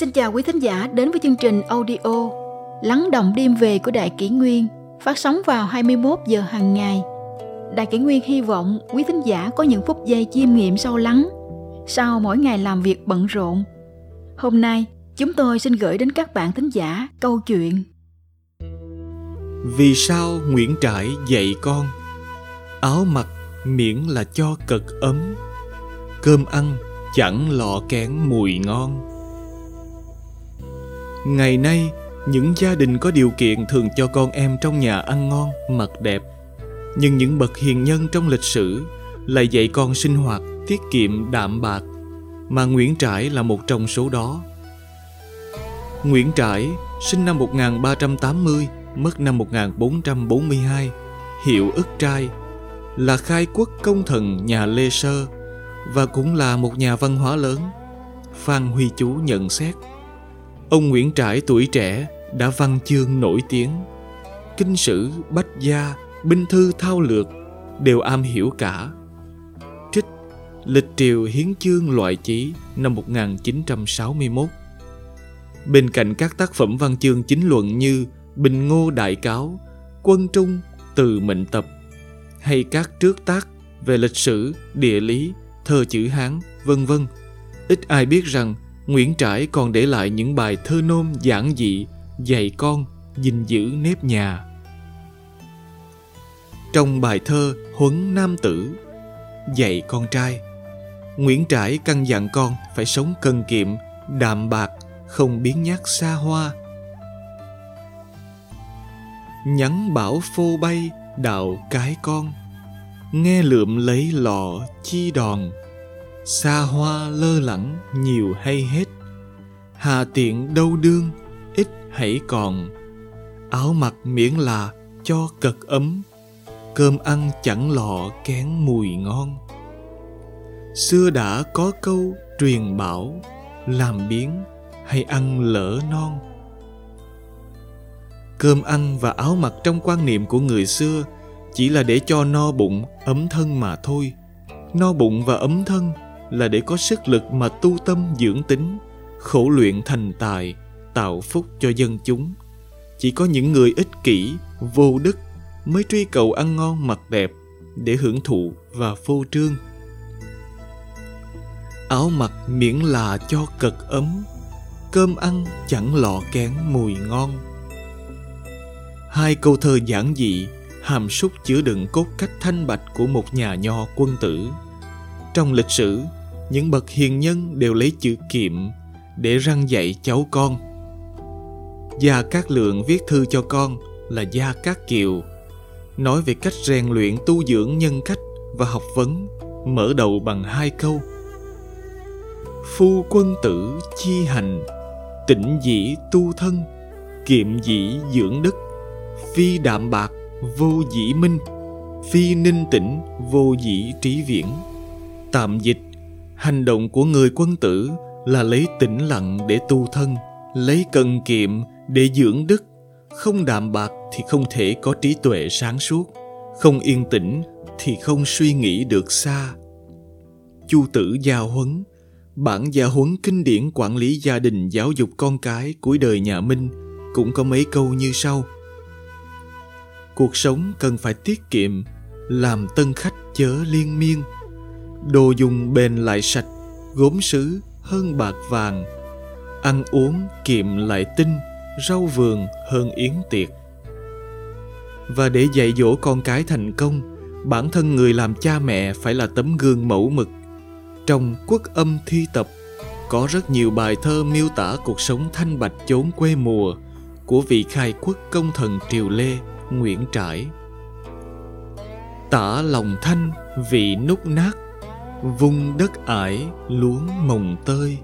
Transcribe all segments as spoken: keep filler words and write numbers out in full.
Xin chào quý thính giả đến với chương trình audio Lắng đọng đêm về của Đại Kỷ Nguyên, phát sóng vào hai mươi mốt giờ hàng ngày. Đại Kỷ Nguyên hy vọng quý thính giả có những phút giây chiêm nghiệm sâu lắng sau mỗi ngày làm việc bận rộn. Hôm nay, chúng tôi xin gửi đến các bạn thính giả câu chuyện Vì sao Nguyễn Trãi dạy con áo mặc miễn là cho cật ấm, cơm ăn chẳng lọ kén mùi ngon. Ngày nay, những gia đình có điều kiện thường cho con em trong nhà ăn ngon, mặc đẹp. Nhưng những bậc hiền nhân trong lịch sử lại dạy con sinh hoạt tiết kiệm đạm bạc, mà Nguyễn Trãi là một trong số đó. Nguyễn Trãi sinh năm một nghìn ba trăm tám mươi, mất năm một nghìn bốn trăm bốn mươi hai, hiệu Ức Trai, là khai quốc công thần nhà Lê Sơ và cũng là một nhà văn hóa lớn. Phan Huy Chú nhận xét, ông Nguyễn Trãi tuổi trẻ đã văn chương nổi tiếng, kinh sử, bách gia, binh thư thao lược đều am hiểu cả. Trích Lịch Triều Hiến Chương Loại Chí năm một nghìn chín trăm sáu mươi mốt. Bên cạnh các tác phẩm văn chương chính luận như Bình Ngô Đại Cáo, Quân Trung, Từ Mệnh Tập, hay các trước tác về lịch sử, địa lý, thơ chữ Hán, vân vân, ít ai biết rằng Nguyễn Trãi còn để lại những bài thơ nôm giản dị, dạy con, gìn giữ nếp nhà. Trong bài thơ Huấn Nam Tử, dạy con trai, Nguyễn Trãi căn dặn con phải sống cần kiệm, đạm bạc, không biếng nhác xa hoa. Nhắn bảo phô bay đạo cái con, nghe lượm lấy lọ chi đòn, xa hoa lơ lẳng nhiều hay hết, hà tiện đâu đương ít hãy còn, áo mặc miễn là cho cật ấm, cơm ăn chẳng lọ kén mùi ngon. Xưa đã có câu truyền bảo, làm biếng hay ăn lỡ non. Cơm ăn và áo mặc trong quan niệm của người xưa chỉ là để cho no bụng, ấm thân mà thôi. No bụng và ấm thân là để có sức lực mà tu tâm dưỡng tính, khổ luyện thành tài, tạo phúc cho dân chúng. Chỉ có những người ích kỷ, vô đức mới truy cầu ăn ngon mặc đẹp để hưởng thụ và phô trương. Áo mặc miễn là cho cật ấm, cơm ăn chẳng lọ kén mùi ngon. Hai câu thơ giản dị, hàm súc chứa đựng cốt cách thanh bạch của một nhà nho quân tử. Trong lịch sử, những bậc hiền nhân đều lấy chữ kiệm để răn dạy cháu con. Gia Cát Lượng viết thư cho con là Gia Cát Kiều, nói về cách rèn luyện tu dưỡng nhân cách và học vấn, mở đầu bằng hai câu. Phu quân tử chi hành, tĩnh dĩ tu thân, kiệm dĩ dưỡng đức, phi đạm bạc vô dĩ minh, phi ninh tĩnh vô dĩ trí viễn. Tạm dịch, hành động của người quân tử là lấy tĩnh lặng để tu thân, lấy cần kiệm để dưỡng đức. Không đạm bạc thì không thể có trí tuệ sáng suốt, không yên tĩnh thì không suy nghĩ được xa. Chu Tử Gia Huấn, bản gia huấn kinh điển quản lý gia đình giáo dục con cái cuối đời nhà Minh, cũng có mấy câu như sau. Cuộc sống cần phải tiết kiệm, làm tân khách chớ liên miên, đồ dùng bền lại sạch, gốm sứ hơn bạc vàng, ăn uống kiệm lại tinh, rau vườn hơn yến tiệc. Và để dạy dỗ con cái thành công, bản thân người làm cha mẹ phải là tấm gương mẫu mực. Trong Quốc Âm Thi Tập có rất nhiều bài thơ miêu tả cuộc sống thanh bạch chốn quê mùa của vị khai quốc công thần triều Lê, Nguyễn Trãi. Tả lòng thanh vì nút nát, vùng đất ải luống mồng tơi,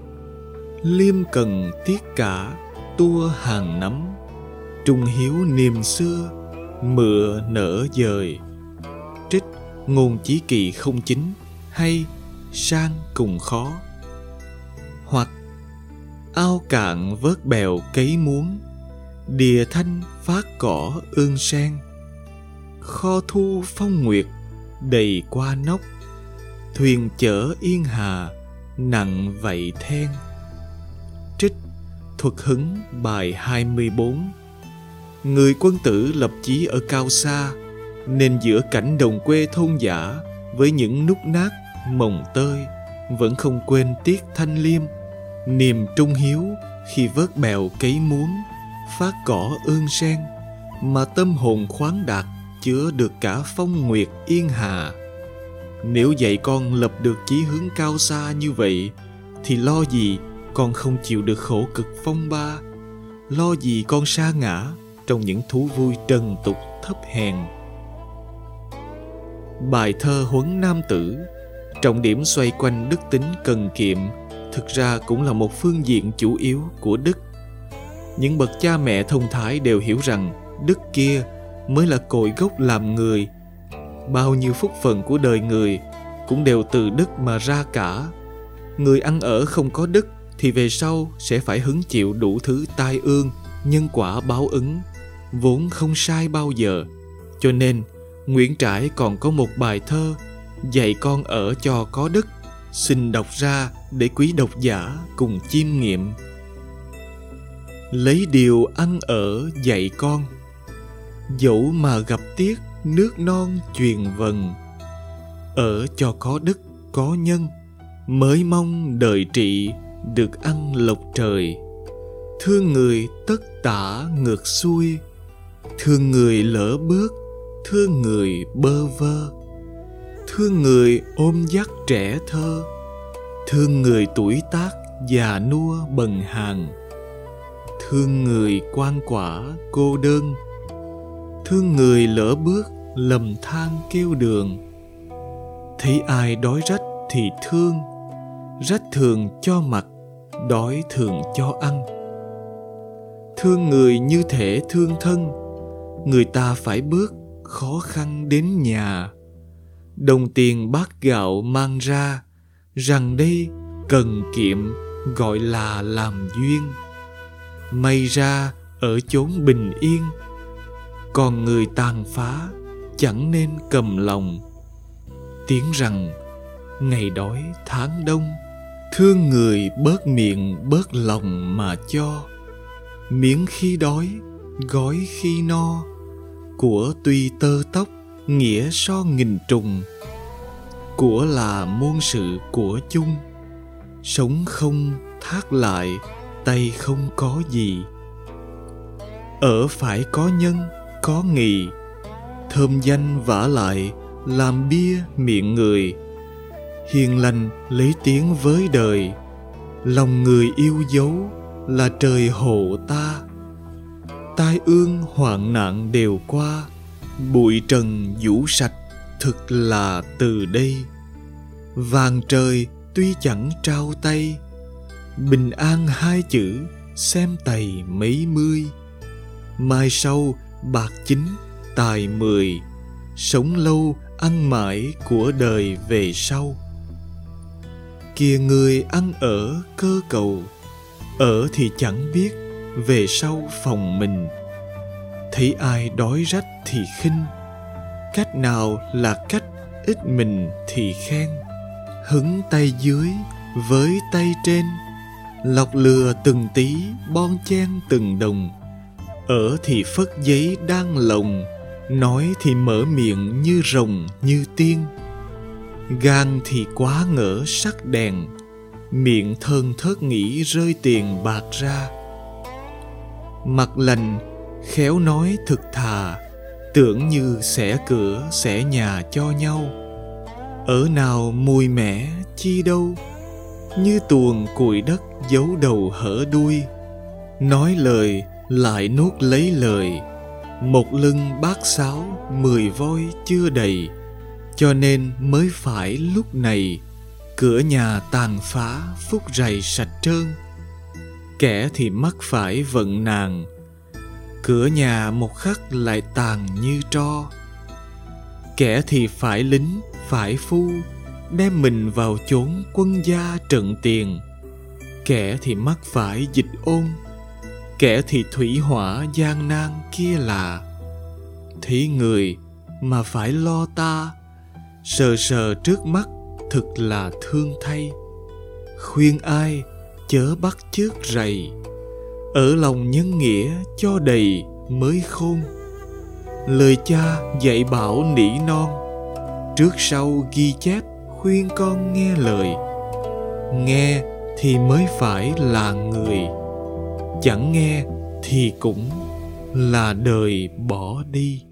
liêm cần tiết cả tua hàng nắm, trung hiếu niềm xưa mựa nở dời. Trích Ngôn Chí Kỳ không chính hay sang cùng khó. Hoặc ao cạn vớt bèo cấy muống, địa thanh phát cỏ ương sen, kho thu phong nguyệt đầy qua nóc, thuyền chở yên hà nặng vậy then. Trích Thuật Hứng bài hai mươi bốn. Người quân tử lập chí ở cao xa, nên giữa cảnh đồng quê thôn dã với những núc nát, mồng tơi, vẫn không quên tiết thanh liêm, niềm trung hiếu khi vớt bèo cấy muống, phát cỏ ương sen, mà tâm hồn khoáng đạt chứa được cả phong nguyệt yên hà. Nếu dạy con lập được chí hướng cao xa như vậy, thì lo gì con không chịu được khổ cực phong ba, lo gì con sa ngã trong những thú vui trần tục thấp hèn. Bài thơ Huấn Nam Tử trọng điểm xoay quanh đức tính cần kiệm, thực ra cũng là một phương diện chủ yếu của đức. Những bậc cha mẹ thông thái đều hiểu rằng đức kia mới là cội gốc làm người. Bao nhiêu phúc phần của đời người cũng đều từ đức mà ra cả. Người ăn ở không có đức thì về sau sẽ phải hứng chịu đủ thứ tai ương, nhân quả báo ứng, vốn không sai bao giờ. Cho nên, Nguyễn Trãi còn có một bài thơ dạy con ở cho có đức, xin đọc ra để quý độc giả cùng chiêm nghiệm. Lấy điều ăn ở dạy con, dẫu mà gặp tiếc nước non truyền vần, ở cho có đức có nhân, mới mong đời trị được ăn lộc trời. Thương người tất tả ngược xuôi, thương người lỡ bước, thương người bơ vơ, thương người ôm dắt trẻ thơ, thương người tuổi tác già nua bần hàn, thương người quan quả cô đơn, thương người lỡ bước lầm than kêu đường. Thấy ai đói rách thì thương, rách thường cho mặc, đói thường cho ăn. Thương người như thể thương thân, người ta phải bước khó khăn đến nhà. Đồng tiền bát gạo mang ra, rằng đây cần kiệm gọi là làm duyên. May ra ở chốn bình yên, còn người tàn phá chẳng nên cầm lòng. Tiếng rằng ngày đói tháng đông, thương người bớt miệng bớt lòng mà cho. Miếng khi đói, gói khi no, của tuy tơ tóc, nghĩa so nghìn trùng. Của là muôn sự của chung, sống không thác lại, tay không có gì. Ở phải có nhân, có nghị, thơm danh vả lại, làm bia miệng người. Hiền lành lấy tiếng với đời, lòng người yêu dấu là trời hộ ta. Tai ương hoạn nạn đều qua, bụi trần vũ sạch thực là từ đây. Vàng trời tuy chẳng trao tay, bình an hai chữ xem tày mấy mươi. Mai sau bạc chính tài mười, sống lâu ăn mãi của đời về sau. Kìa người ăn ở cơ cầu, ở thì chẳng biết về sau phòng mình. Thấy ai đói rách thì khinh, cách nào là cách ít mình thì khen. Hứng tay dưới với tay trên, lọc lừa từng tí bon chen từng đồng. Ở thì phất giấy đang lồng, nói thì mở miệng như rồng như tiên. Gan thì quá ngỡ sắc đèn, miệng thơn thớt nghĩ rơi tiền bạc ra. Mặt lành khéo nói thực thà, tưởng như xẻ cửa xẻ nhà cho nhau. Ở nào mùi mẻ chi đâu, như tuồng cùi đất giấu đầu hở đuôi. Nói lời lại nuốt lấy lời, một lưng bát sáo mười voi chưa đầy. Cho nên mới phải lúc này, cửa nhà tàn phá phúc rầy sạch trơn. Kẻ thì mắc phải vận nàng, cửa nhà một khắc lại tàn như tro. Kẻ thì phải lính phải phu, đem mình vào chốn quân gia trận tiền. Kẻ thì mắc phải dịch ôn, kẻ thì thủy hỏa gian nan kia là. Thấy người mà phải lo ta, sờ sờ trước mắt thực là thương thay. Khuyên ai chớ bắt chước rầy, ở lòng nhân nghĩa cho đầy mới khôn. Lời cha dạy bảo nỉ non, trước sau ghi chép khuyên con nghe lời. Nghe thì mới phải là người, chẳng nghe thì cũng là đời bỏ đi.